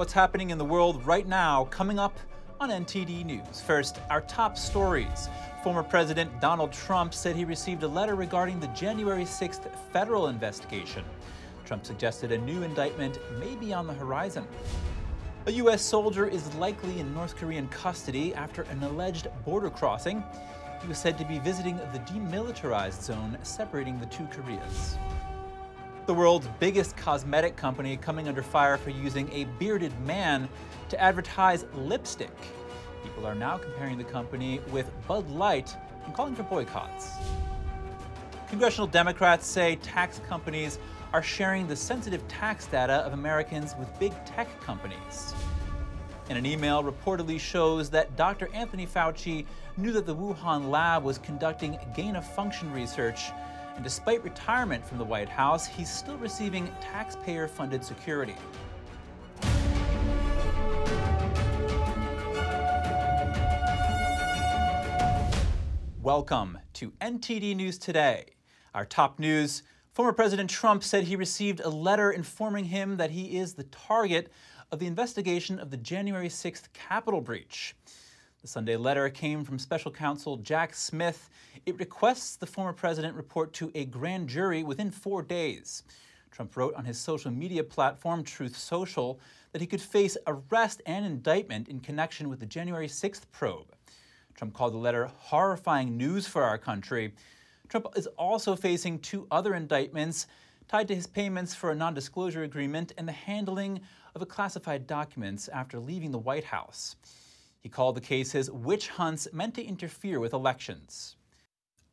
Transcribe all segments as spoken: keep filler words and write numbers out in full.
what's happening in the world right now, coming up on N T D News. First, our top stories. Former President Donald Trump said he received a letter regarding the January sixth federal investigation. Trump suggested a new indictment may be on the horizon. A U S soldier is likely in North Korean custody after an alleged border crossing. He was said to be visiting the demilitarized zone separating the two Koreas. The world's biggest cosmetic company coming under fire for using a bearded man to advertise lipstick. People are now comparing the company with Bud Light and calling for boycotts. Congressional Democrats say tax companies are sharing the sensitive tax data of Americans with big tech companies. And an email reportedly shows that Doctor Anthony Fauci knew that the Wuhan lab was conducting gain-of-function research, and despite retirement from the White House, he's still receiving taxpayer-funded security. Welcome to N T D News Today. Our top news: former President Trump said he received a letter informing him that he is the target of the investigation of the January sixth Capitol breach. The Sunday letter came from special counsel Jack Smith. It requests the former president report to a grand jury within four days. Trump wrote on his social media platform, Truth Social, that he could face arrest and indictment in connection with the January sixth probe. Trump called the letter horrifying news for our country. Trump is also facing two other indictments tied to his payments for a non-disclosure agreement and the handling of classified documents after leaving the White House. He called the cases witch hunts meant to interfere with elections.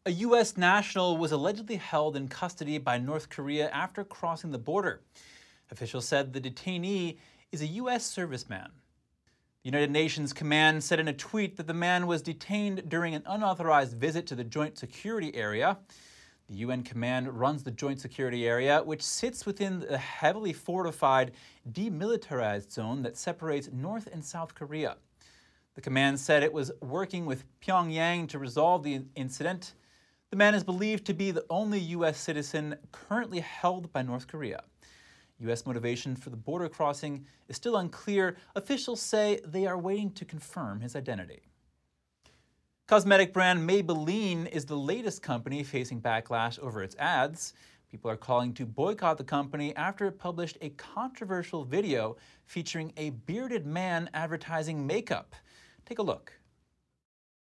A U S national was allegedly held in custody by North Korea after crossing the border. Officials said the detainee is a U S serviceman. The United Nations command said in a tweet that the man was detained during an unauthorized visit to the Joint Security Area. The U N command runs the Joint Security Area, which sits within the heavily fortified, demilitarized zone that separates North and South Korea. The command said it was working with Pyongyang to resolve the incident. The man is believed to be the only U S citizen currently held by North Korea. U S motivation for the border crossing is still unclear. Officials say they are waiting to confirm his identity. Cosmetic brand Maybelline is the latest company facing backlash over its ads. People are calling to boycott the company after it published a controversial video featuring a bearded man advertising makeup. Take a look.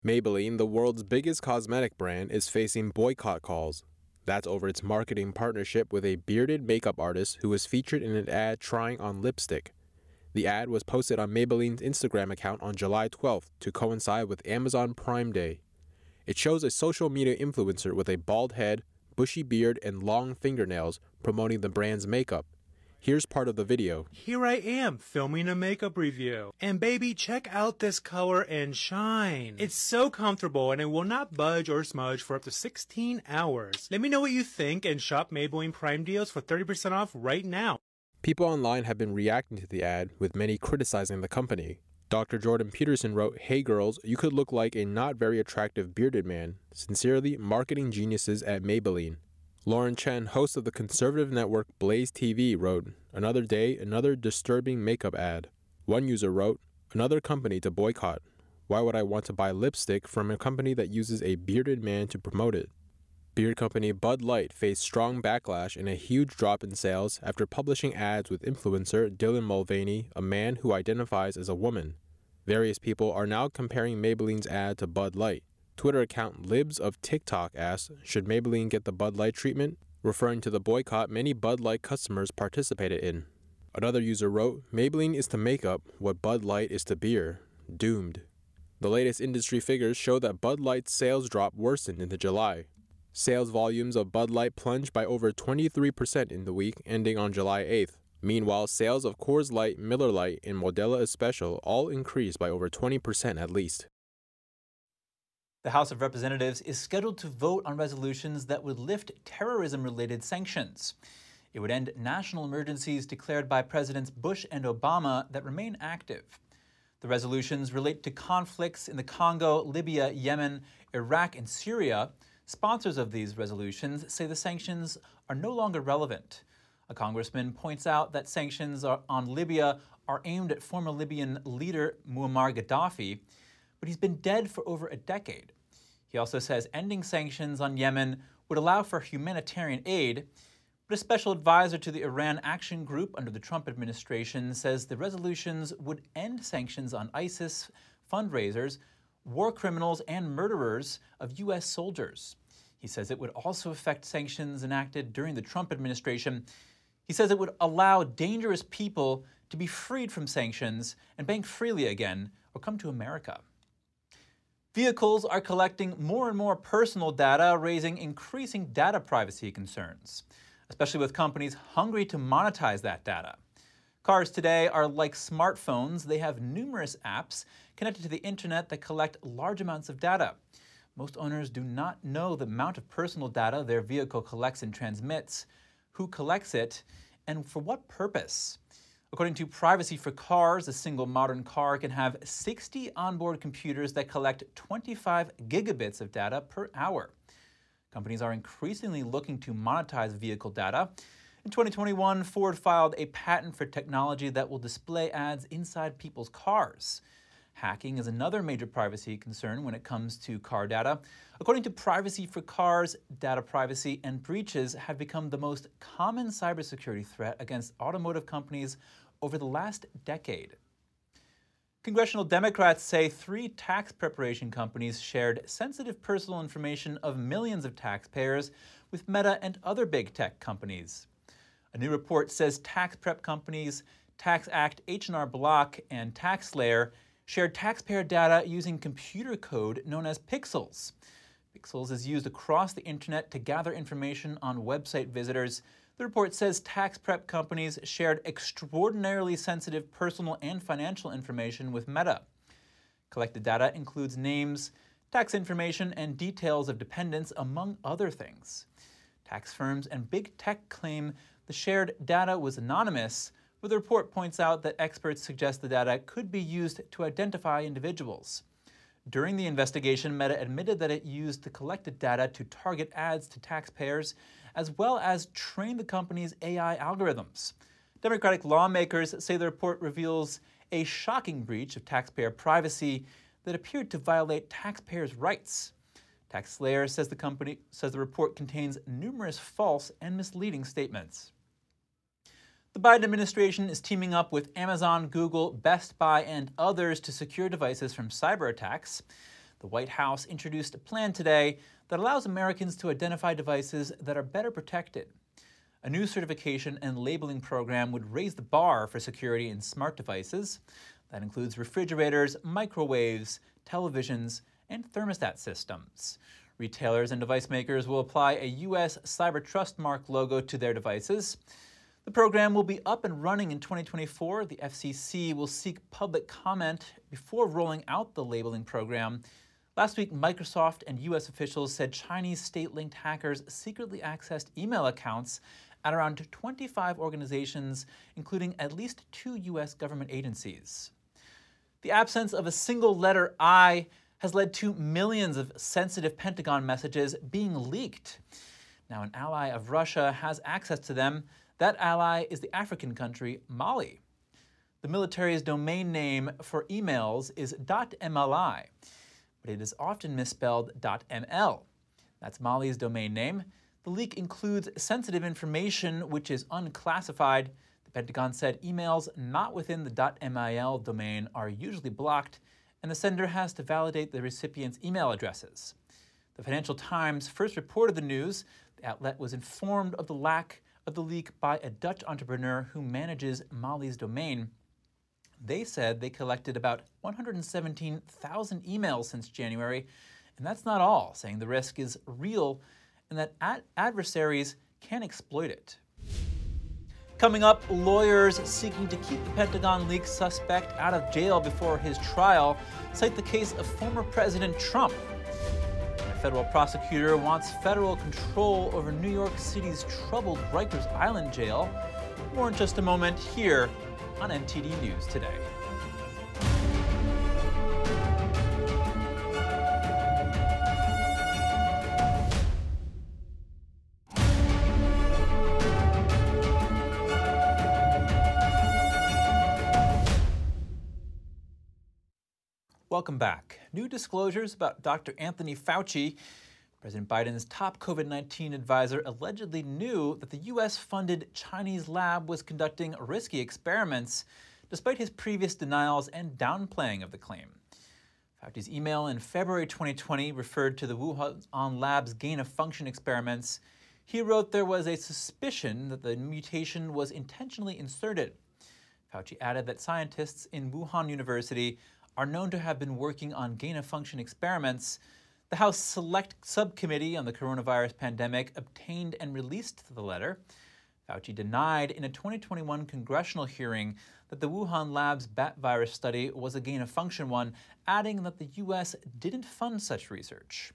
Maybelline, the world's biggest cosmetic brand, is facing boycott calls. That's over its marketing partnership with a bearded makeup artist who was featured in an ad trying on lipstick. The ad was posted on Maybelline's Instagram account on July twelfth to coincide with Amazon Prime Day. It shows a social media influencer with a bald head, bushy beard, and long fingernails promoting the brand's makeup. Here's part of the video. Here I am filming a makeup review. And baby, check out this color and shine. It's so comfortable and it will not budge or smudge for up to sixteen hours. Let me know what you think and shop Maybelline Prime Deals for thirty percent off right now. People online have been reacting to the ad, with many criticizing the company. Doctor Jordan Peterson wrote, "Hey girls, you could look like a not very attractive bearded man. Sincerely, marketing geniuses at Maybelline." Lauren Chen, host of the conservative network Blaze T V, wrote, "Another day, another disturbing makeup ad." One user wrote, "Another company to boycott. Why would I want to buy lipstick from a company that uses a bearded man to promote it?" Beer company Bud Light faced strong backlash and a huge drop in sales after publishing ads with influencer Dylan Mulvaney, a man who identifies as a woman. Various people are now comparing Maybelline's ad to Bud Light. Twitter account Libs of TikTok asked, "Should Maybelline get the Bud Light treatment?" referring to the boycott many Bud Light customers participated in. Another user wrote, "Maybelline is to makeup what Bud Light is to beer. Doomed." The latest industry figures show that Bud Light's sales drop worsened into July. Sales volumes of Bud Light plunged by over twenty-three percent in the week ending on July eighth. Meanwhile, sales of Coors Light, Miller Lite, and Modelo Especial all increased by over twenty percent at least. The House of Representatives is scheduled to vote on resolutions that would lift terrorism-related sanctions. It would end national emergencies declared by Presidents Bush and Obama that remain active. The resolutions relate to conflicts in the Congo, Libya, Yemen, Iraq, and Syria. Sponsors of these resolutions say the sanctions are no longer relevant. A congressman points out that sanctions are, on Libya are aimed at former Libyan leader Muammar Gaddafi, but he's been dead for over a decade. He also says ending sanctions on Yemen would allow for humanitarian aid, but a special advisor to the Iran Action Group under the Trump administration says the resolutions would end sanctions on ISIS fundraisers, war criminals, and murderers of U S soldiers. He says it would also affect sanctions enacted during the Trump administration. He says it would allow dangerous people to be freed from sanctions and bank freely again or come to America. Vehicles are collecting more and more personal data, raising increasing data privacy concerns, especially with companies hungry to monetize that data. Cars today are like smartphones. They have numerous apps connected to the internet that collect large amounts of data. Most owners do not know the amount of personal data their vehicle collects and transmits, who collects it, and for what purpose. According to Privacy for Cars, a single modern car can have sixty onboard computers that collect twenty-five gigabits of data per hour. Companies are increasingly looking to monetize vehicle data. In twenty twenty-one, Ford filed a patent for technology that will display ads inside people's cars. Hacking is another major privacy concern when it comes to car data. According to Privacy for Cars, data privacy and breaches have become the most common cybersecurity threat against automotive companies over the last decade. Congressional Democrats say three tax preparation companies shared sensitive personal information of millions of taxpayers with Meta and other big tech companies. A new report says tax prep companies Tax Act, H and R Block, and TaxSlayer shared taxpayer data using computer code known as pixels. Pixels is used across the internet to gather information on website visitors. The report says tax prep companies shared extraordinarily sensitive personal and financial information with Meta. Collected data includes names, tax information, and details of dependents, among other things. Tax firms and big tech claim the shared data was anonymous, but the report points out that experts suggest the data could be used to identify individuals. During the investigation, Meta admitted that it used the collected data to target ads to taxpayers, as well as train the company's A I algorithms. Democratic lawmakers say the report reveals a shocking breach of taxpayer privacy that appeared to violate taxpayers' rights. TaxSlayer says the company says the report contains numerous false and misleading statements. The Biden administration is teaming up with Amazon, Google, Best Buy, and others to secure devices from cyber attacks. The White House introduced a plan today that allows Americans to identify devices that are better protected. A new certification and labeling program would raise the bar for security in smart devices. That includes refrigerators, microwaves, televisions, and thermostat systems. Retailers and device makers will apply a U S Cyber Trust Mark logo to their devices. The program will be up and running in twenty twenty-four. The F C C will seek public comment before rolling out the labeling program. Last week, Microsoft and U S officials said Chinese state-linked hackers secretly accessed email accounts at around twenty-five organizations, including at least two U S government agencies. The absence of a single letter I has led to millions of sensitive Pentagon messages being leaked. Now, an ally of Russia has access to them. That ally is the African country, Mali. The military's domain name for emails is .mli, but it is often misspelled .ml. That's Mali's domain name. The leak includes sensitive information which is unclassified. The Pentagon said emails not within the .mil domain are usually blocked, and the sender has to validate the recipient's email addresses. The Financial Times first reported the news. The outlet was informed of the lack of the leak by a Dutch entrepreneur who manages Mali's domain. They said they collected about one hundred seventeen thousand emails since January, and that's not all, saying the risk is real and that ad- adversaries can exploit it. Coming up, lawyers seeking to keep the Pentagon leak suspect out of jail before his trial cite the case of former President Trump. A federal prosecutor wants federal control over New York City's troubled Rikers Island jail. More in just a moment here on N T D News Today. Welcome back. New disclosures about Doctor Anthony Fauci, President Biden's top COVID nineteen advisor, allegedly knew that the U S-funded Chinese lab was conducting risky experiments, despite his previous denials and downplaying of the claim. Fauci's email in February twenty twenty referred to the Wuhan lab's gain-of-function experiments. He wrote there was a suspicion that the mutation was intentionally inserted. Fauci added that scientists in Wuhan University are known to have been working on gain-of-function experiments. The House Select Subcommittee on the Coronavirus Pandemic obtained and released the letter. Fauci denied in a twenty twenty-one congressional hearing that the Wuhan lab's bat virus study was a gain-of-function one, adding that the U S didn't fund such research.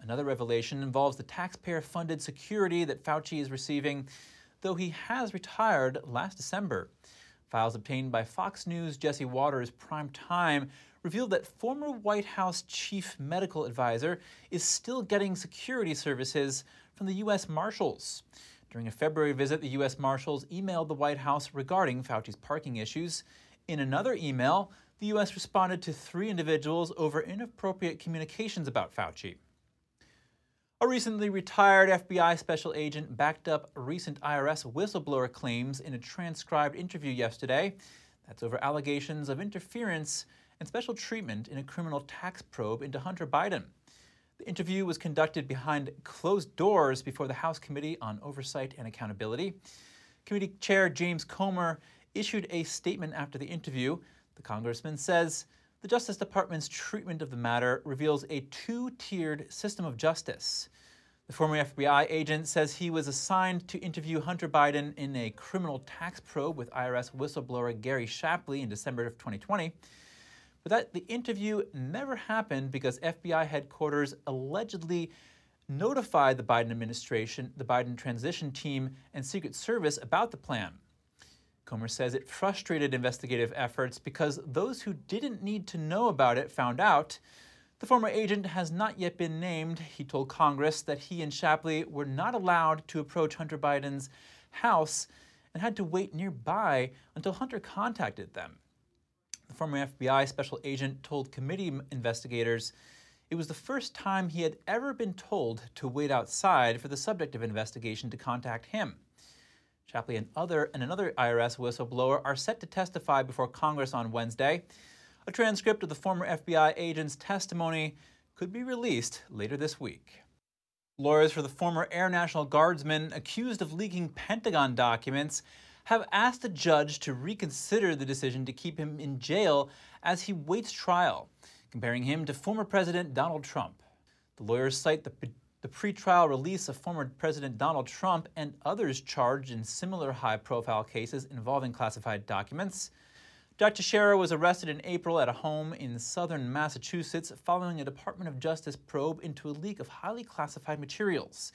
Another revelation involves the taxpayer-funded security that Fauci is receiving, though he has retired last December. Files obtained by Fox News' Jesse Waters' Prime Time revealed that former White House chief medical advisor is still getting security services from the U S. Marshals. During a February visit, the U S. Marshals emailed the White House regarding Fauci's parking issues. In another email, the U S responded to three individuals over inappropriate communications about Fauci. A recently retired F B I special agent backed up recent I R S whistleblower claims in a transcribed interview yesterday. That's over allegations of interference and special treatment in a criminal tax probe into Hunter Biden. The interview was conducted behind closed doors before the House Committee on Oversight and Accountability. Committee Chair James Comer issued a statement after the interview. The congressman says, "The Justice Department's treatment of the matter reveals a two-tiered system of justice." The former F B I agent says he was assigned to interview Hunter Biden in a criminal tax probe with I R S whistleblower Gary Shapley in December of twenty twenty, but that the interview never happened because F B I headquarters allegedly notified the Biden administration, the Biden transition team, and Secret Service about the plan. Comer says it frustrated investigative efforts because those who didn't need to know about it found out. The former agent has not yet been named. He told Congress that he and Shapley were not allowed to approach Hunter Biden's house and had to wait nearby until Hunter contacted them. The former F B I special agent told committee investigators it was the first time he had ever been told to wait outside for the subject of investigation to contact him. Shapley and, other, and another I R S whistleblower are set to testify before Congress on Wednesday. A transcript of the former F B I agent's testimony could be released later this week. Lawyers for the former Air National Guardsman accused of leaking Pentagon documents have asked a judge to reconsider the decision to keep him in jail as he waits trial, comparing him to former President Donald Trump. The lawyers cite the The pretrial release of former President Donald Trump and others charged in similar high-profile cases involving classified documents. Doctor Scherer was arrested in April at a home in southern Massachusetts following a Department of Justice probe into a leak of highly classified materials.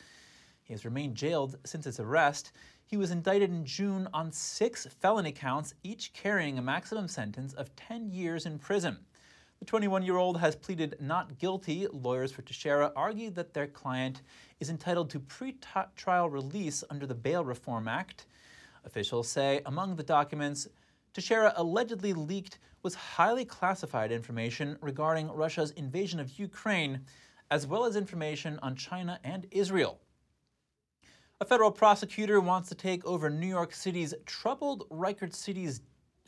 He has remained jailed since his arrest. He was indicted in June on six felony counts, each carrying a maximum sentence of ten years in prison. The twenty-one-year-old has pleaded not guilty. Lawyers for Teixeira argue that their client is entitled to pretrial release under the Bail Reform Act. Officials say among the documents Teixeira allegedly leaked was highly classified information regarding Russia's invasion of Ukraine, as well as information on China and Israel. A federal prosecutor wants to take over New York City's troubled Rikers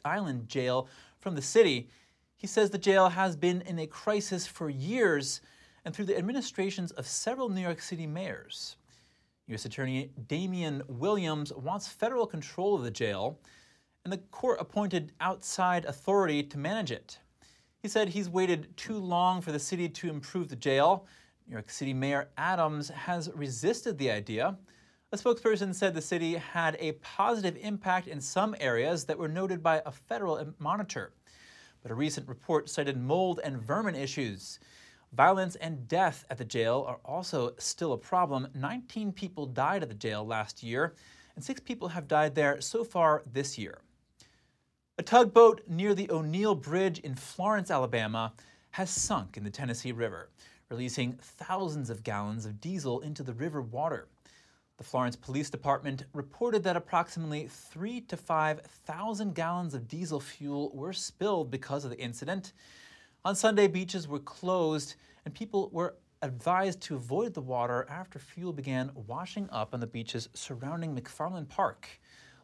Island jail from the city. He says the jail has been in a crisis for years and through the administrations of several New York City mayors. U S. Attorney Damian Williams wants federal control of the jail, and the court appointed outside authority to manage it. He said he's waited too long for the city to improve the jail. New York City Mayor Adams has resisted the idea. A spokesperson said the city had a positive impact in some areas that were noted by a federal monitor. But a recent report cited mold and vermin issues. Violence and death at the jail are also still a problem. nineteen people died at the jail last year, and six people have died there so far this year. A tugboat near the O'Neill Bridge in Florence, Alabama, has sunk in the Tennessee River, releasing thousands of gallons of diesel into the river water. The Florence Police Department reported that approximately three to five thousand gallons of diesel fuel were spilled because of the incident. On Sunday, beaches were closed and people were advised to avoid the water after fuel began washing up on the beaches surrounding McFarland Park.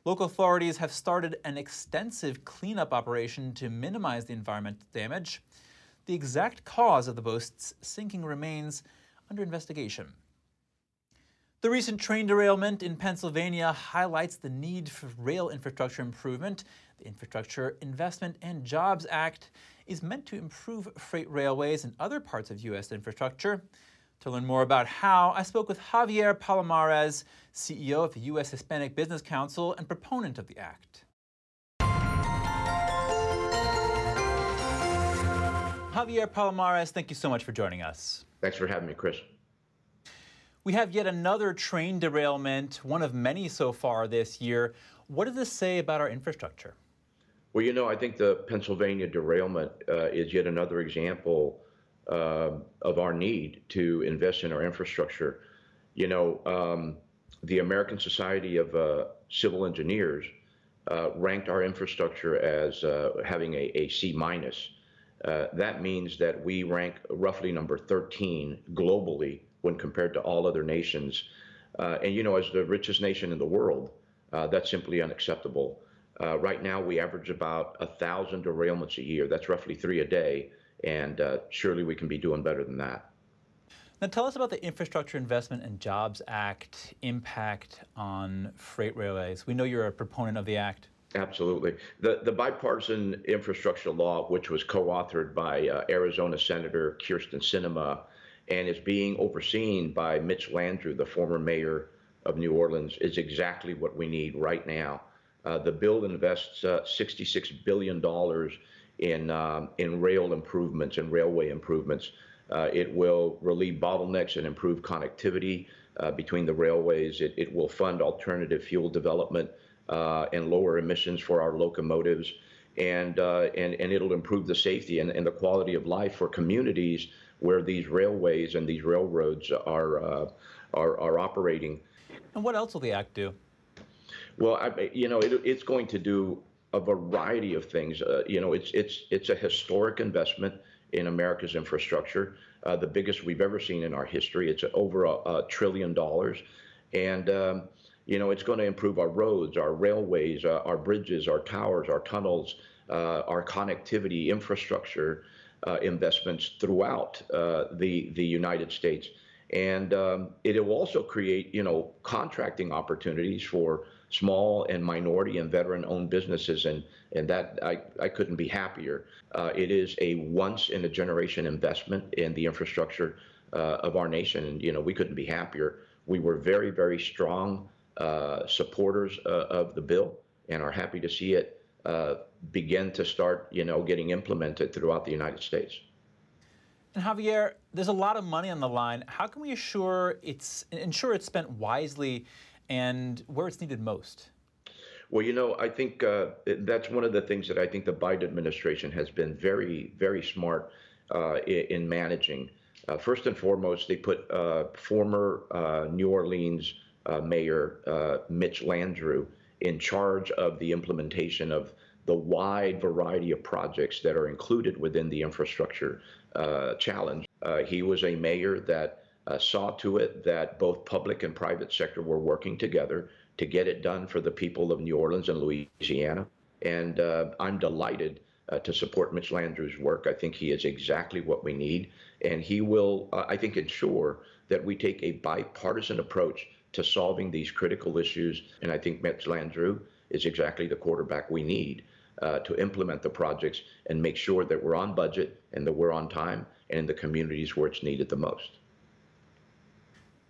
Local authorities have started an extensive cleanup operation to minimize the environmental damage. The exact cause of the boat's sinking remains under investigation. The recent train derailment in Pennsylvania highlights the need for rail infrastructure improvement. The Infrastructure Investment and Jobs Act is meant to improve freight railways and other parts of U S infrastructure. To learn more about how, I spoke with Javier Palomares, C E O of the U S Hispanic Business Council and proponent of the act. Javier Palomares, thank you so much for joining us. Thanks for having me, Chris. We have yet another train derailment, one of many so far this year. What does this say about our infrastructure? Well, you know, I think the Pennsylvania derailment uh, is yet another example uh, of our need to invest in our infrastructure. You know, um, the American Society of uh, Civil Engineers uh, ranked our infrastructure as uh, having a, a C minus. Uh, that means that we rank roughly number thirteen globally when compared to all other nations. Uh, and, you know, as the richest nation in the world, uh, that's simply unacceptable. Uh, right now, we average about one thousand derailments a year. That's roughly three a day. And uh, surely we can be doing better than that. Now, tell us about the Infrastructure Investment and Jobs Act impact on freight railways. We know you're a proponent of the act. Absolutely. The the bipartisan infrastructure law, which was co-authored by uh, Arizona Senator Kyrsten Sinema and is being overseen by Mitch Landrieu, the former mayor of New Orleans, is exactly what we need right now. Uh, the bill invests uh, sixty-six billion dollars in, um, in rail improvements and railway improvements. Uh, it will relieve bottlenecks and improve connectivity uh, between the railways. It, it will fund alternative fuel development Uh, and lower emissions for our locomotives, and uh, and and it'll improve the safety and, and the quality of life for communities where these railways and these railroads are uh, are, are operating. And what else will the act do? Well, I, you know, it, it's going to do a variety of things. Uh, you know, it's it's it's a historic investment in America's infrastructure, uh, the biggest we've ever seen in our history. It's over a, a trillion dollars, and um, You know, it's going to improve our roads, our railways, uh, our bridges, our towers, our tunnels, uh, our connectivity, infrastructure uh, investments throughout uh, the the United States. And um, it will also create, you know, contracting opportunities for small and minority and veteran-owned businesses. And, and that I, I couldn't be happier. Uh, it is a once-in-a-generation investment in the infrastructure uh, of our nation. And, you know, we couldn't be happier. We were very, very strong Uh, supporters uh, of the bill and are happy to see it uh, begin to start, you know, getting implemented throughout the United States. And Javier, there's a lot of money on the line. How can we assure it's ensure it's spent wisely and where it's needed most? Well, you know, I think uh, that's one of the things that I think the Biden administration has been very, very smart uh, in managing. Uh, first and foremost, they put uh, former uh, New Orleans Uh, Mayor uh, Mitch Landrieu in charge of the implementation of the wide variety of projects that are included within the infrastructure uh, challenge. Uh, he was a mayor that uh, saw to it that both public and private sector were working together to get it done for the people of New Orleans and Louisiana. And uh, I'm delighted uh, to support Mitch Landrieu's work. I think he is exactly what we need. And he will, uh, I think, ensure that we take a bipartisan approach to solving these critical issues. And I think Mitch Landrieu is exactly the quarterback we need uh, to implement the projects and make sure that we're on budget and that we're on time and in the communities where it's needed the most.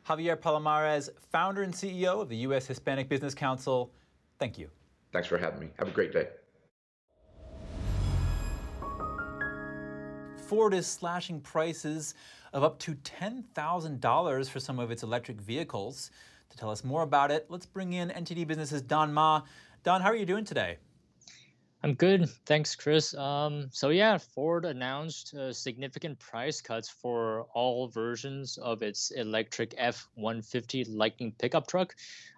Javier Palomares, founder and C E O of the U S Hispanic Business Council, thank you. Thanks for having me. Have a great day. Ford is slashing prices of up to ten thousand dollars for some of its electric vehicles. To tell us more about it, let's bring in N T D Business's Don Ma. Don, how are you doing today? I'm good. Thanks, Chris. Um, so yeah, Ford announced uh, significant price cuts for all versions of its electric F one fifty Lightning pickup truck.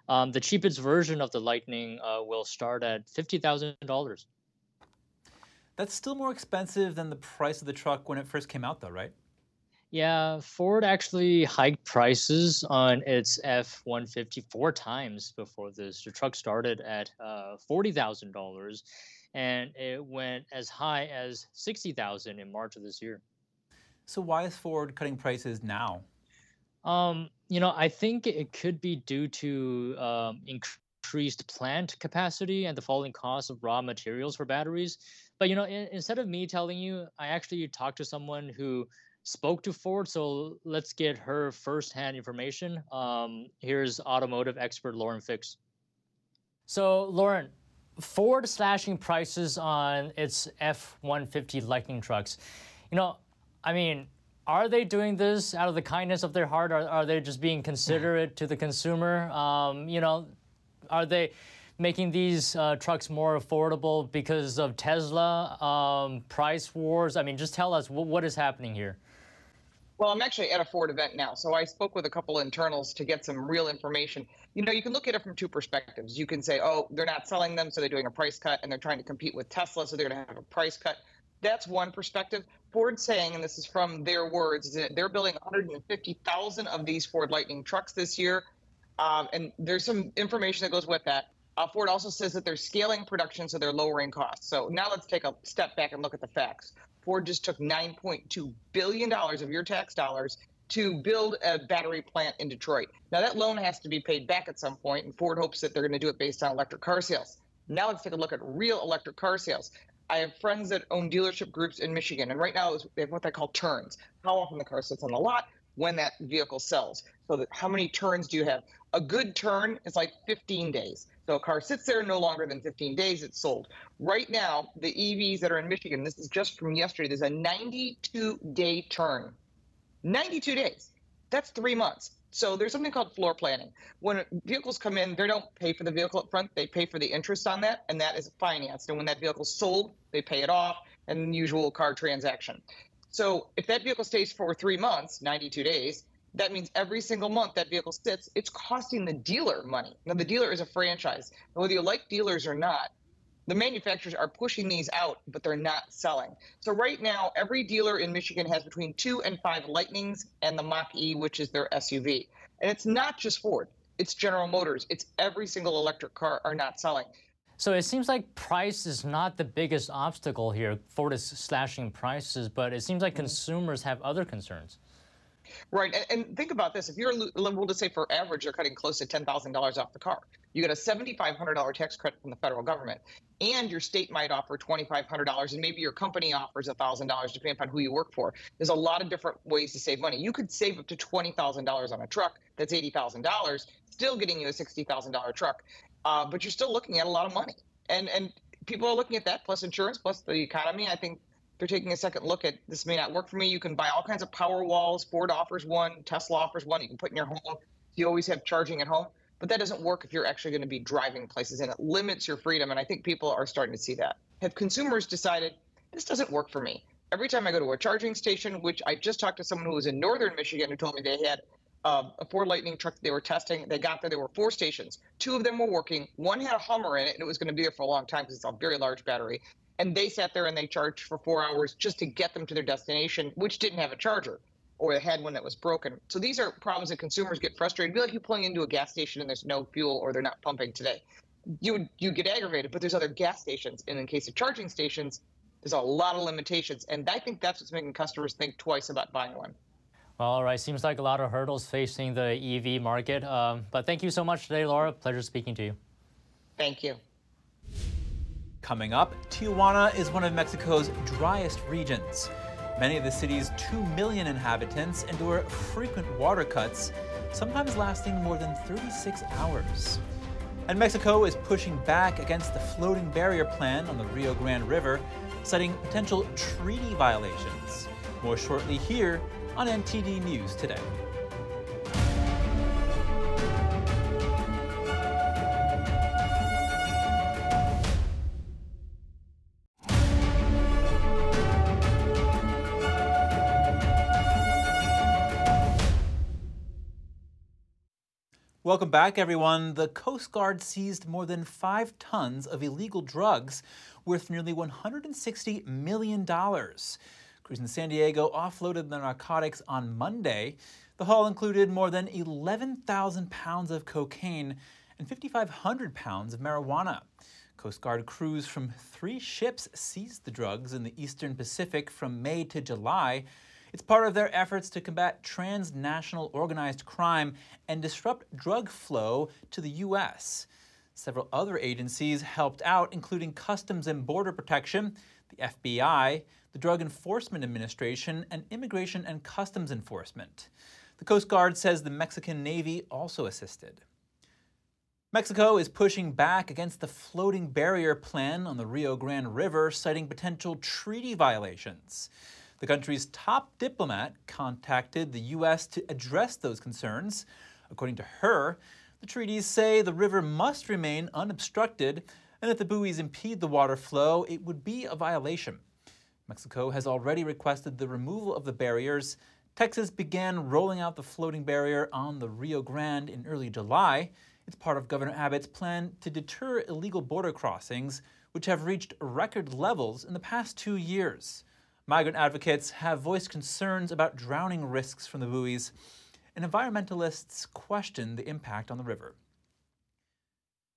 Um, the cheapest version of the Lightning uh, will start at fifty thousand dollars. That's still more expensive than the price of the truck when it first came out, though, right? Yeah, Ford actually hiked prices on its F one fifty four times before this. The truck started at uh, forty thousand dollars, and it went as high as sixty thousand dollars in March of this year. So why is Ford cutting prices now? Um, you know, I think it could be due to um, increased plant capacity and the falling cost of raw materials for batteries. But, you know, in- instead of me telling you, I actually talked to someone who spoke to Ford, so let's get her firsthand information. Um, here's automotive expert Lauren Fix. So, Lauren, Ford slashing prices on its F one fifty Lightning trucks. You know, I mean, are they doing this out of the kindness of their heart? Or are they just being considerate to the consumer? Um, you know, are they making these uh, trucks more affordable because of Tesla, um, price wars? I mean, just tell us w- what is happening here. Well, I'm actually at a Ford event now, so I spoke with a couple of internals to get some real information. You know, you can look at it from two perspectives. You can say, oh, they're not selling them, so they're doing a price cut, and they're trying to compete with Tesla, so they're going to have a price cut. That's one perspective. Ford's saying, and this is from their words, is that they're building one hundred fifty thousand of these Ford Lightning trucks this year, um, and there's some information that goes with that. Uh, Ford also says that they're scaling production, so they're lowering costs. So now let's take a step back and look at the facts. Ford just took nine point two billion dollars of your tax dollars to build a battery plant in Detroit. Now, that loan has to be paid back at some point, and Ford hopes that they're going to do it based on electric car sales. Now let's take a look at real electric car sales. I have friends that own dealership groups in Michigan, and right now they have what they call turns. How often the car sits on the lot, when that vehicle sells. So that, how many turns do you have? A good turn is like fifteen days. So a car sits there no longer than fifteen days, it's sold. Right now, the E Vs that are in Michigan, this is just from yesterday, there's a ninety-two day turn. ninety-two days. That's three months. So there's something called floor planning. When vehicles come in, they don't pay for the vehicle up front. They pay for the interest on that, and that is financed. And when that vehicle's sold, they pay it off, and the usual car transaction. So if that vehicle stays for three months, ninety-two days, that means every single month that vehicle sits, it's costing the dealer money. Now, the dealer is a franchise. Whether you like dealers or not, the manufacturers are pushing these out, but they're not selling. So right now, every dealer in Michigan has between two and five Lightnings and the Mach-E, which is their S U V. And it's not just Ford. It's General Motors. It's every single electric car are not selling. So it seems like price is not the biggest obstacle here. Ford is slashing prices, but it seems like mm-hmm. consumers have other concerns. Right. And, and think about this. If you're liberal, to say for average, they're cutting close to ten thousand dollars off the car. You get a seven thousand five hundred dollars tax credit from the federal government, and your state might offer two thousand five hundred dollars, and maybe your company offers one thousand dollars, depending upon who you work for. There's a lot of different ways to save money. You could save up to twenty thousand dollars on a truck. That's eighty thousand dollars, still getting you a sixty thousand dollars truck. Uh, but you're still looking at a lot of money. And, and people are looking at that, plus insurance, plus the economy. I think they're taking a second look at, this may not work for me. You can buy all kinds of power walls. Ford offers one, Tesla offers one, you can put in your home. You always have charging at home, but that doesn't work if you're actually going to be driving places, and it limits your freedom. And I think people are starting to see that. Have consumers decided, this doesn't work for me? Every time I go to a charging station, which I just talked to someone who was in northern Michigan who told me they had uh, a Ford Lightning truck they were testing. They got there, there were four stations. Two of them were working. One had a Hummer in it, and it was going to be there for a long time because it's a very large battery. And they sat there and they charged for four hours just to get them to their destination, which didn't have a charger, or they had one that was broken. So these are problems that consumers get frustrated. It'd be like you pulling into a gas station and there's no fuel, or they're not pumping today. You you get aggravated, but there's other gas stations. And in case of charging stations, there's a lot of limitations. And I think that's what's making customers think twice about buying one. Well, all right. Seems like a lot of hurdles facing the E V market. Um, but thank you so much today, Laura. Pleasure speaking to you. Thank you. Coming up, Tijuana is one of Mexico's driest regions. Many of the city's two million inhabitants endure frequent water cuts, sometimes lasting more than thirty-six hours. And Mexico is pushing back against the floating barrier plan on the Rio Grande River, citing potential treaty violations. More shortly here on N T D News Today. Welcome back, everyone. The Coast Guard seized more than five tons of illegal drugs worth nearly one hundred sixty million dollars. Crews in San Diego offloaded the narcotics on Monday. The haul included more than eleven thousand pounds of cocaine and five thousand five hundred pounds of marijuana. Coast Guard crews from three ships seized the drugs in the eastern Pacific from May to July. It's part of their efforts to combat transnational organized crime and disrupt drug flow to the U S. Several other agencies helped out, including Customs and Border Protection, the F B I, the Drug Enforcement Administration, and Immigration and Customs Enforcement. The Coast Guard says the Mexican Navy also assisted. Mexico is pushing back against the floating barrier plan on the Rio Grande River, citing potential treaty violations. The country's top diplomat contacted the U S to address those concerns. According to her, the treaties say the river must remain unobstructed, and if the buoys impede the water flow, it would be a violation. Mexico has already requested the removal of the barriers. Texas began rolling out the floating barrier on the Rio Grande in early July. It's part of Governor Abbott's plan to deter illegal border crossings, which have reached record levels in the past two years. Migrant advocates have voiced concerns about drowning risks from the buoys, and environmentalists question the impact on the river.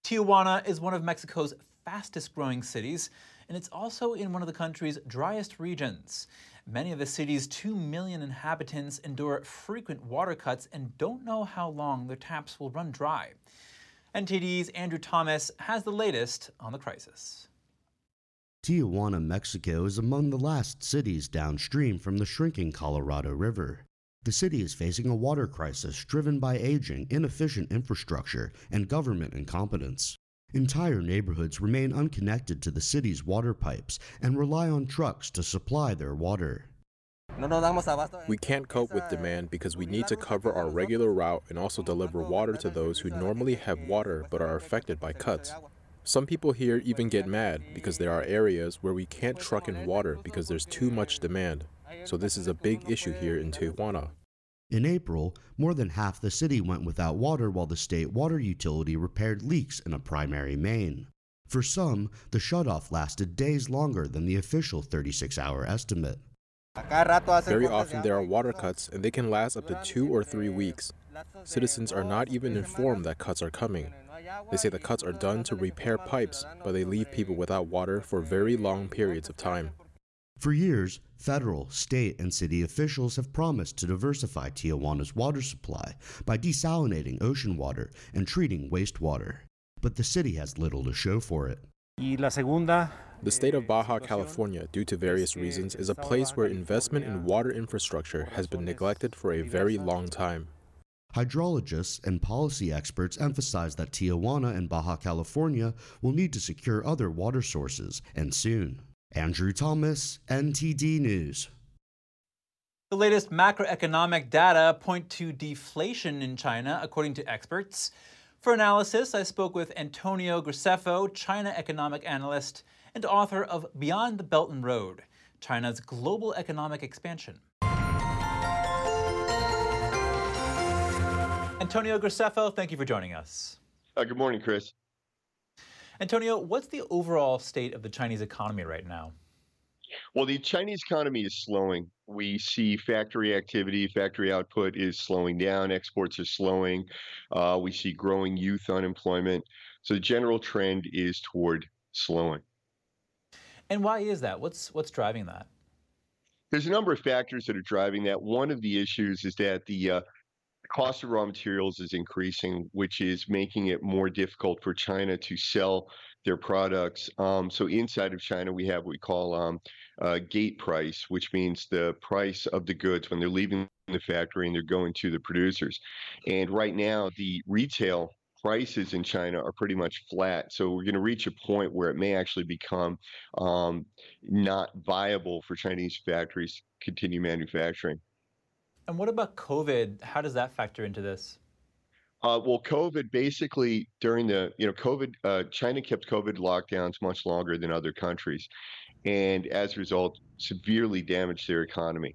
Tijuana is one of Mexico's fastest-growing cities, and it's also in one of the country's driest regions. Many of the city's two million inhabitants endure frequent water cuts and don't know how long their taps will run dry. N T D's Andrew Thomas has the latest on the crisis. Tijuana, Mexico is among the last cities downstream from the shrinking Colorado River. The city is facing a water crisis driven by aging, inefficient infrastructure, and government incompetence. Entire neighborhoods remain unconnected to the city's water pipes and rely on trucks to supply their water. We can't cope with demand because we need to cover our regular route and also deliver water to those who normally have water but are affected by cuts. Some people here even get mad because there are areas where we can't truck in water because there's too much demand. So this is a big issue here in Tijuana. In April, more than half the city went without water while the state water utility repaired leaks in a primary main. For some, the shutoff lasted days longer than the official thirty-six hour estimate. Very often there are water cuts and they can last up to two or three weeks. Citizens are not even informed that cuts are coming. They say the cuts are done to repair pipes, but they leave people without water for very long periods of time. For years, federal, state, and city officials have promised to diversify Tijuana's water supply by desalinating ocean water and treating wastewater. But the city has little to show for it. The state of Baja California, due to various reasons, is a place where investment in water infrastructure has been neglected for a very long time. Hydrologists and policy experts emphasize that Tijuana and Baja California will need to secure other water sources, and soon. Andrew Thomas, N T D News. The latest macroeconomic data point to deflation in China, according to experts. For analysis, I spoke with Antonio Graceffo, China economic analyst and author of Beyond the Belt and Road, China's Global Economic Expansion. Antonio Graceffo, thank you for joining us. Uh, good morning, Chris. Antonio, what's the overall state of the Chinese economy right now? Well, the Chinese economy is slowing. We see factory activity, factory output is slowing down, exports are slowing. Uh, we see growing youth unemployment. So the general trend is toward slowing. And why is that? What's what's driving that? There's a number of factors that are driving that. One of the issues is that the uh, cost of raw materials is increasing, which is making it more difficult for China to sell their products. Um, so inside of China, we have what we call um, uh, gate price, which means the price of the goods when they're leaving the factory and they're going to the producers. And right now, the retail prices in China are pretty much flat. So we're going to reach a point where it may actually become um, not viable for Chinese factories to continue manufacturing. And what about COVID? How does that factor into this? Uh, well, COVID basically during the, you know, COVID, uh, China kept COVID lockdowns much longer than other countries. And as a result, severely damaged their economy.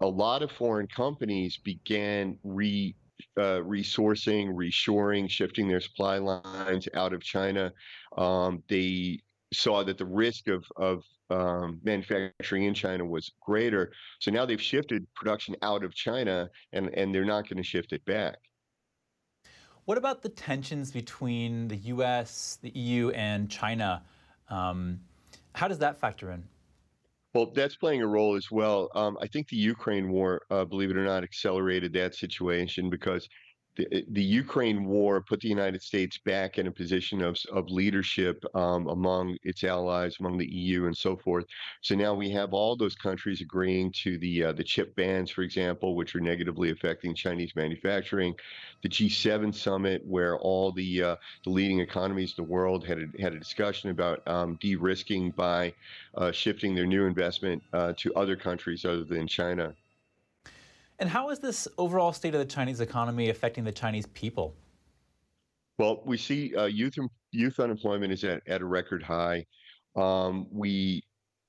A lot of foreign companies began re uh, resourcing, reshoring, shifting their supply lines out of China. Um, they saw that the risk of, of um, manufacturing in China was greater. So now they've shifted production out of China, and, and they're not going to shift it back. What about the tensions between the U S, the E U, and China? Um, how does that factor in? Well, that's playing a role as well. Um, I think the Ukraine war, uh, believe it or not, accelerated that situation because the, the Ukraine war put the United States back in a position of of leadership um, among its allies, among the E U and so forth. So now we have all those countries agreeing to the uh, the chip bans, for example, which are negatively affecting Chinese manufacturing. The G seven summit, where all the uh, the leading economies of the world had a, had a discussion about um, de-risking by uh, shifting their new investment uh, to other countries other than China. And how is this overall state of the Chinese economy affecting the Chinese people? Well, we see uh, youth youth unemployment is at, at a record high. Um, we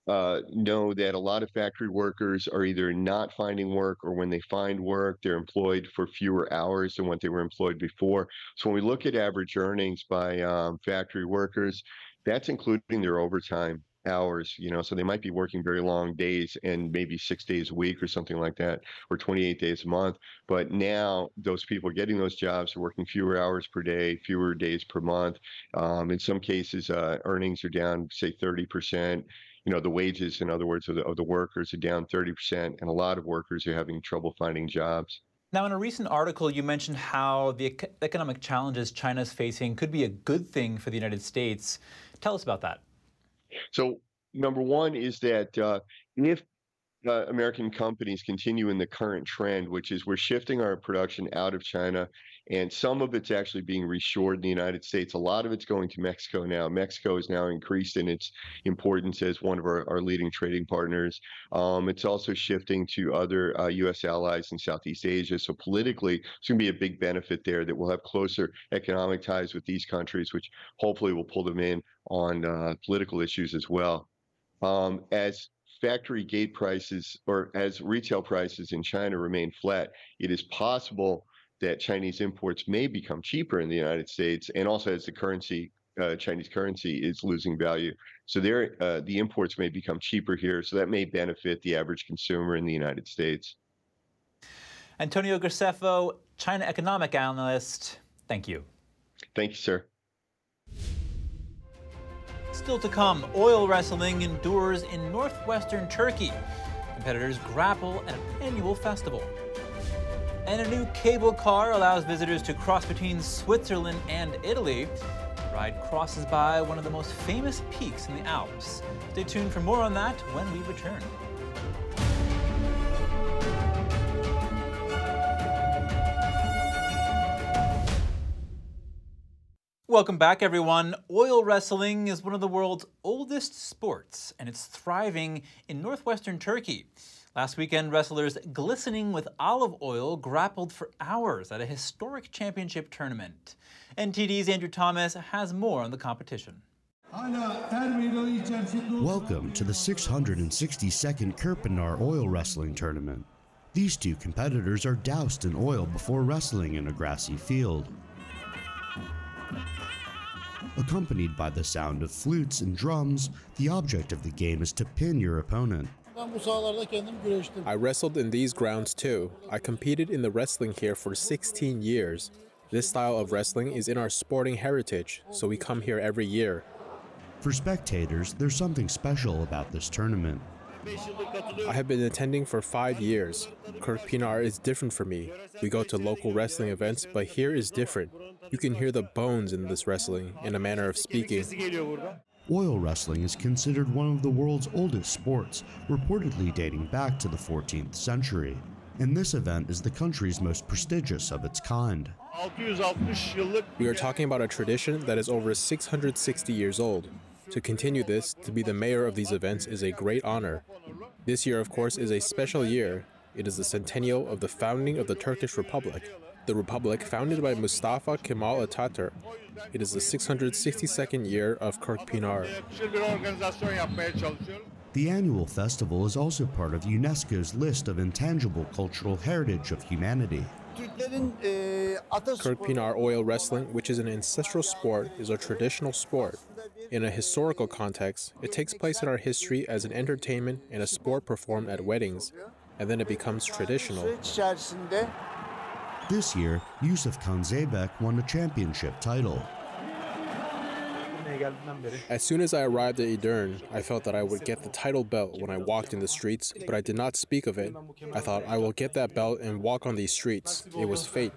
uh, know that a lot of factory workers are either not finding work, or when they find work, they're employed for fewer hours than what they were employed before. So when we look at average earnings by um, factory workers, that's including their overtime hours, you know, so they might be working very long days and maybe six days a week or something like that, or twenty-eight days a month. But now those people getting those jobs are working fewer hours per day, fewer days per month. Um, in some cases, uh, earnings are down, say, thirty percent. You know, the wages, in other words, of the, of the workers are down thirty percent, and a lot of workers are having trouble finding jobs. Now, in a recent article, you mentioned how the economic challenges China's facing could be a good thing for the United States. Tell us about that. So number one is that uh, if uh, American companies continue in the current trend, which is we're shifting our production out of China, and some of it's actually being reshored in the United States. A lot of it's going to Mexico now. Mexico has now increased in its importance as one of our, our leading trading partners. Um, it's also shifting to other uh, U S allies in Southeast Asia. So politically, it's going to be a big benefit there that we'll have closer economic ties with these countries, which hopefully will pull them in on uh, political issues as well. Um, as factory gate prices or as retail prices in China remain flat, it is possible that Chinese imports may become cheaper in the United States, and also as the currency, uh, Chinese currency is losing value. So there, uh, the imports may become cheaper here, so that may benefit the average consumer in the United States. Antonio Graceffo, China economic analyst, thank you. Thank you, sir. Still to come, oil wrestling endures in northwestern Turkey. Competitors grapple at an annual festival. And a new cable car allows visitors to cross between Switzerland and Italy. The ride crosses by one of the most famous peaks in the Alps. Stay tuned for more on that when we return. Welcome back, everyone. Oil wrestling is one of the world's oldest sports, and it's thriving in northwestern Turkey. Last weekend, wrestlers glistening with olive oil grappled for hours at a historic championship tournament. N T D's Andrew Thomas has more on the competition. Welcome to the six hundred sixty-second Kirpınar Oil Wrestling Tournament. These two competitors are doused in oil before wrestling in a grassy field. Accompanied by the sound of flutes and drums, the object of the game is to pin your opponent. I wrestled in these grounds too. I competed in the wrestling here for sixteen years. This style of wrestling is in our sporting heritage, so we come here every year. For spectators, there's something special about this tournament. I have been attending for five years. Kirpınar is different for me. We go to local wrestling events, but here is different. You can hear the bones in this wrestling, in a manner of speaking. Oil wrestling is considered one of the world's oldest sports, reportedly dating back to the fourteenth century, and this event is the country's most prestigious of its kind. We are talking about a tradition that is over six hundred sixty years old. To continue this, to be the mayor of these events is a great honor. This year, of course, is a special year. It is the centennial of the founding of the Turkish Republic. The republic founded by Mustafa Kemal Atatürk. It is the six hundred sixty-second year of Kirpınar. The annual festival is also part of UNESCO's list of intangible cultural heritage of humanity. Kırkpınar oil wrestling, which is an ancestral sport, is a traditional sport. In a historical context, it takes place in our history as an entertainment and a sport performed at weddings, and then it becomes traditional. This year, Yusuf Kanzebek won the championship title. As soon as I arrived at Edirne, I felt that I would get the title belt when I walked in the streets, but I did not speak of it. I thought, I will get that belt and walk on these streets. It was fate.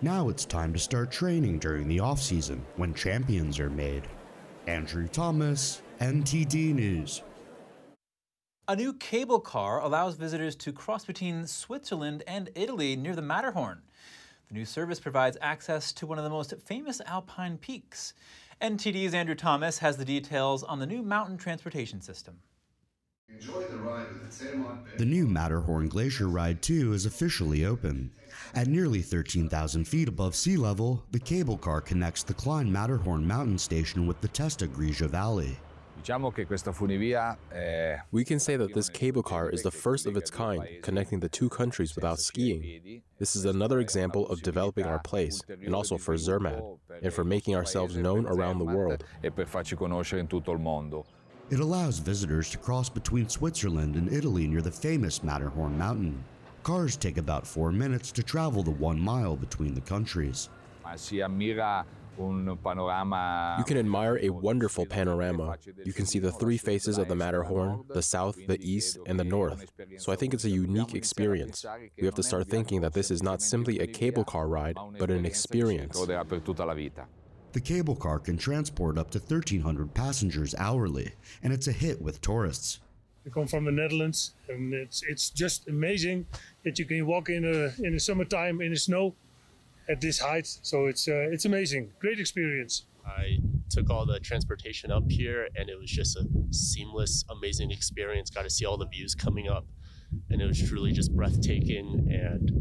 Now it's time to start training during the off-season, when champions are made. Andrew Thomas, N T D News. A new cable car allows visitors to cross between Switzerland and Italy near the Matterhorn. The new service provides access to one of the most famous alpine peaks. N T D's Andrew Thomas has the details on the new mountain transportation system. Enjoy the ride with the Tailmont Bay. The new Matterhorn Glacier Ride two is officially open. At nearly thirteen thousand feet above sea level, the cable car connects the Klein Matterhorn Mountain Station with the Testa Grigia Valley. We can say that this cable car is the first of its kind, connecting the two countries without skiing. This is another example of developing our place, and also for Zermatt, and for making ourselves known around the world. It allows visitors to cross between Switzerland and Italy near the famous Matterhorn Mountain. Cars take about four minutes to travel the one mile between the countries. You can admire a wonderful panorama. You can see the three faces of the Matterhorn, the south, the east, and the north. So I think it's a unique experience. We have to start thinking that this is not simply a cable car ride, but an experience. The cable car can transport up to thirteen hundred passengers hourly, and it's a hit with tourists. I come from the Netherlands, and it's it's just amazing that you can walk in a, in the summertime in the snow at this height, so it's uh, it's amazing, great experience. I took all the transportation up here, and it was just a seamless, amazing experience. Got to see all the views coming up, and it was truly just breathtaking, and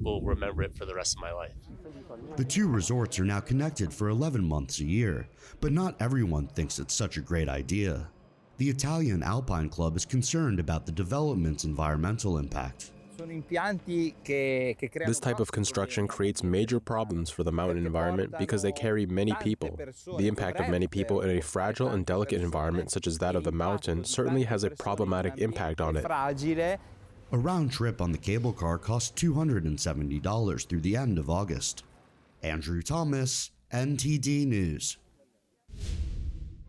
will remember it for the rest of my life. The two resorts are now connected for eleven months a year, but not everyone thinks it's such a great idea. The Italian Alpine Club is concerned about the development's environmental impact. This type of construction creates major problems for the mountain environment because they carry many people. The impact of many people in a fragile and delicate environment such as that of the mountain certainly has a problematic impact on it. A round trip on the cable car costs two hundred seventy dollars through the end of August. Andrew Thomas, N T D News.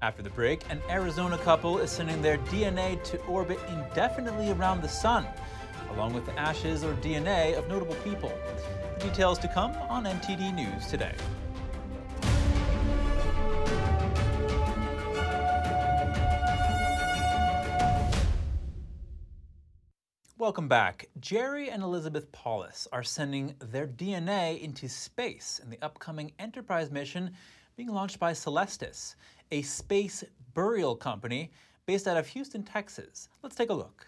After the break, an Arizona couple is sending their D N A to orbit indefinitely around the sun, along with the ashes or D N A of notable people. Details to come on N T D News today. Welcome back. Jerry and Elizabeth Paulus are sending their D N A into space in the upcoming Enterprise mission being launched by Celestis, a space burial company based out of Houston, Texas. Let's take a look.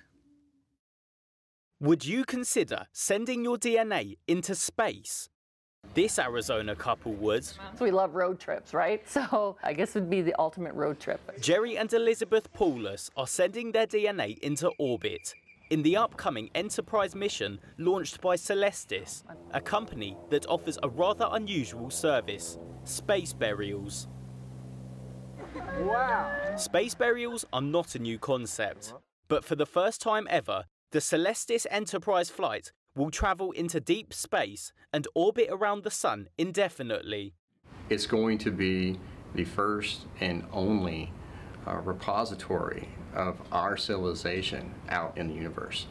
Would you consider sending your D N A into space? This Arizona couple would. We love road trips, right? So I guess it would be the ultimate road trip. Jerry and Elizabeth Paulus are sending their D N A into orbit in the upcoming Enterprise mission launched by Celestis, a company that offers a rather unusual service, space burials. Wow! Space burials are not a new concept, but for the first time ever, the Celestis Enterprise flight will travel into deep space and orbit around the sun indefinitely. It's going to be the first and only uh, repository of our civilization out in the universe.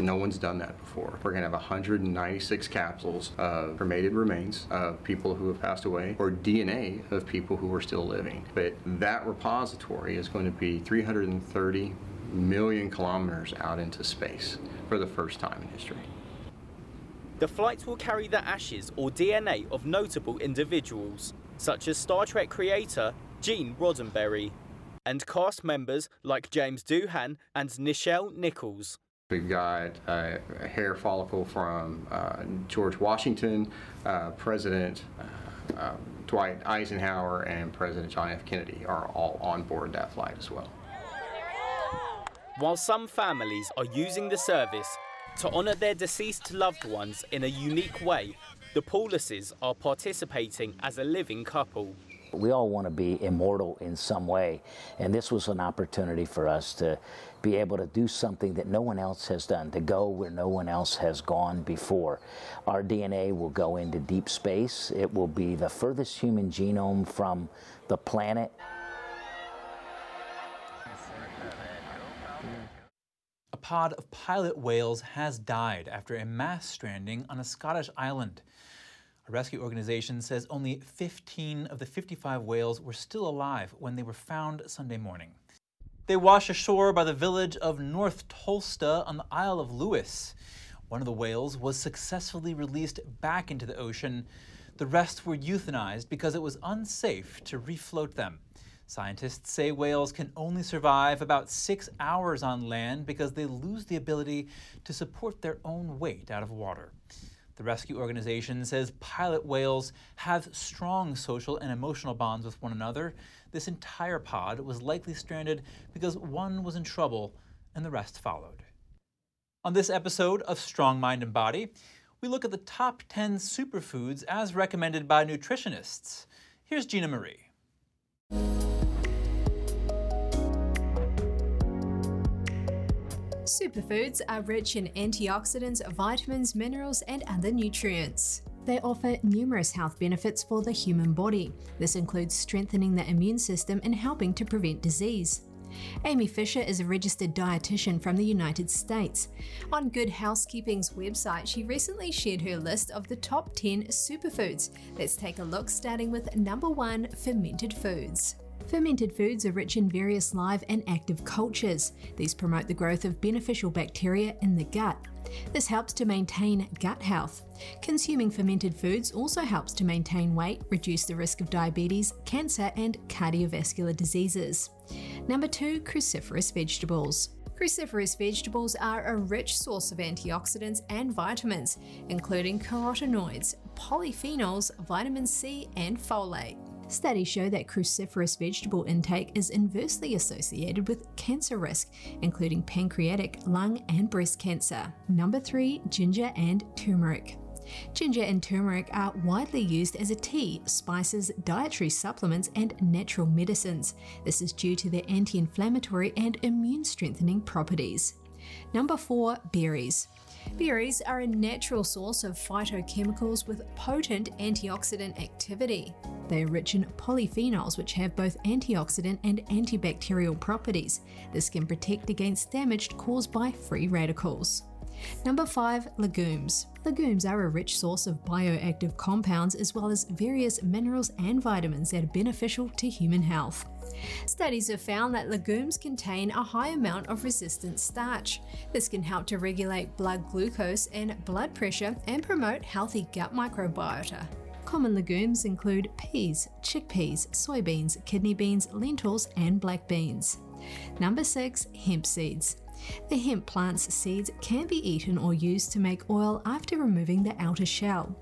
No one's done that before. We're going to have one hundred ninety-six capsules of cremated remains of people who have passed away, or D N A of people who are still living. But that repository is going to be three hundred thirty million kilometers out into space for the first time in history. The flights will carry the ashes or D N A of notable individuals, such as Star Trek creator Gene Roddenberry, and cast members like James Doohan and Nichelle Nichols. We've got uh, a hair follicle from uh, George Washington, uh, President uh, uh, Dwight Eisenhower, and President John F. Kennedy are all on board that flight as well. While some families are using the service, To honour their deceased loved ones in a unique way, the Paulises are participating as a living couple. We all want to be immortal in some way, and this was an opportunity for us to be able to do something that no one else has done, to go where no one else has gone before. Our D N A will go into deep space. It will be the furthest human genome from the planet. A pod of pilot whales has died after a mass stranding on a Scottish island. A rescue organization says only fifteen of the fifty-five whales were still alive when they were found Sunday morning. They washed ashore by the village of North Tolsta on the Isle of Lewis. One of the whales was successfully released back into the ocean. The rest were euthanized because it was unsafe to refloat them. Scientists say whales can only survive about six hours on land because they lose the ability to support their own weight out of water. The rescue organization says pilot whales have strong social and emotional bonds with one another. This entire pod was likely stranded because one was in trouble and the rest followed. On this episode of Strong Mind and Body, we look at the top ten superfoods as recommended by nutritionists. Here's Gina Marie. Superfoods are rich in antioxidants, vitamins, minerals, and other nutrients. They offer numerous health benefits for the human body. This includes strengthening the immune system and helping to prevent disease. Amy Fisher is a registered dietitian from the United States. On Good Housekeeping's website, she recently shared her list of the top ten superfoods. Let's take a look, starting with number one, fermented foods. Fermented foods are rich in various live and active cultures. These promote the growth of beneficial bacteria in the gut. This helps to maintain gut health. Consuming fermented foods also helps to maintain weight, reduce the risk of diabetes, cancer, and cardiovascular diseases. Number two, cruciferous vegetables. Cruciferous vegetables are a rich source of antioxidants and vitamins, including carotenoids, polyphenols, vitamin C, and folate. Studies show that cruciferous vegetable intake is inversely associated with cancer risk, including pancreatic, lung, and breast cancer. Number three, ginger and turmeric. Ginger and turmeric are widely used as a tea, spices, dietary supplements, and natural medicines. This is due to their anti-inflammatory and immune-strengthening properties. Number four, berries. Berries are a natural source of phytochemicals with potent antioxidant activity. They are rich in polyphenols, which have both antioxidant and antibacterial properties. This can protect against damage caused by free radicals. Number five, legumes. Legumes are a rich source of bioactive compounds as well as various minerals and vitamins that are beneficial to human health. Studies have found that legumes contain a high amount of resistant starch. This can help to regulate blood glucose and blood pressure and promote healthy gut microbiota. Common legumes include peas, chickpeas, soybeans, kidney beans, lentils, and black beans. Number six, hemp seeds. The hemp plant's seeds can be eaten or used to make oil after removing the outer shell.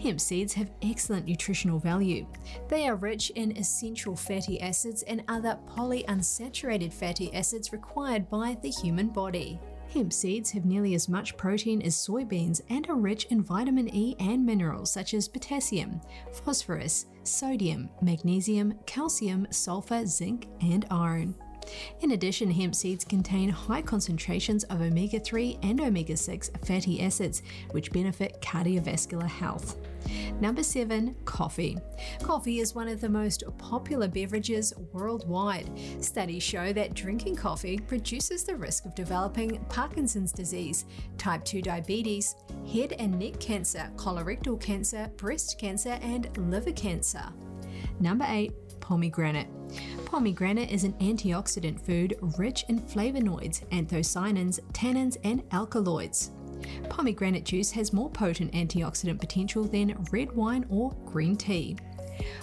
Hemp seeds have excellent nutritional value. They are rich in essential fatty acids and other polyunsaturated fatty acids required by the human body. Hemp seeds have nearly as much protein as soybeans and are rich in vitamin E and minerals such as potassium, phosphorus, sodium, magnesium, calcium, sulfur, zinc, and iron. In addition, hemp seeds contain high concentrations of omega three and omega six fatty acids, which benefit cardiovascular health. Number seven, coffee. Coffee is one of the most popular beverages worldwide. Studies show that drinking coffee reduces the risk of developing Parkinson's disease, type two diabetes, head and neck cancer, colorectal cancer, breast cancer, and liver cancer. Number eight, pomegranate. Pomegranate is an antioxidant food rich in flavonoids, anthocyanins, tannins, and alkaloids. Pomegranate juice has more potent antioxidant potential than red wine or green tea.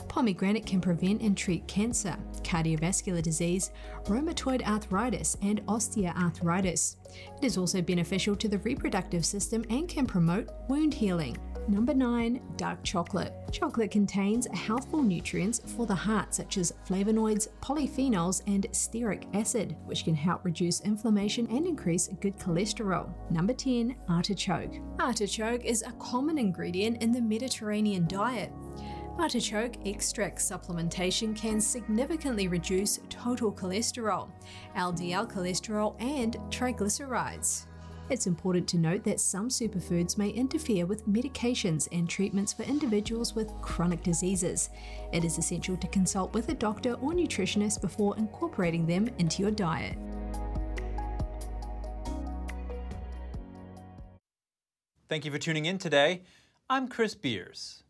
Pomegranate can prevent and treat cancer, cardiovascular disease, rheumatoid arthritis, and osteoarthritis. It is also beneficial to the reproductive system and can promote wound healing. Number nine, dark chocolate. Chocolate contains healthful nutrients for the heart, such as flavonoids, polyphenols, and stearic acid, which can help reduce inflammation and increase good cholesterol. Number ten, artichoke. Artichoke is a common ingredient in the Mediterranean diet. Artichoke extract supplementation can significantly reduce total cholesterol, L D L cholesterol, and triglycerides. It's important to note that some superfoods may interfere with medications and treatments for individuals with chronic diseases. It is essential to consult with a doctor or nutritionist before incorporating them into your diet. Thank you for tuning in today. I'm Chris Beers.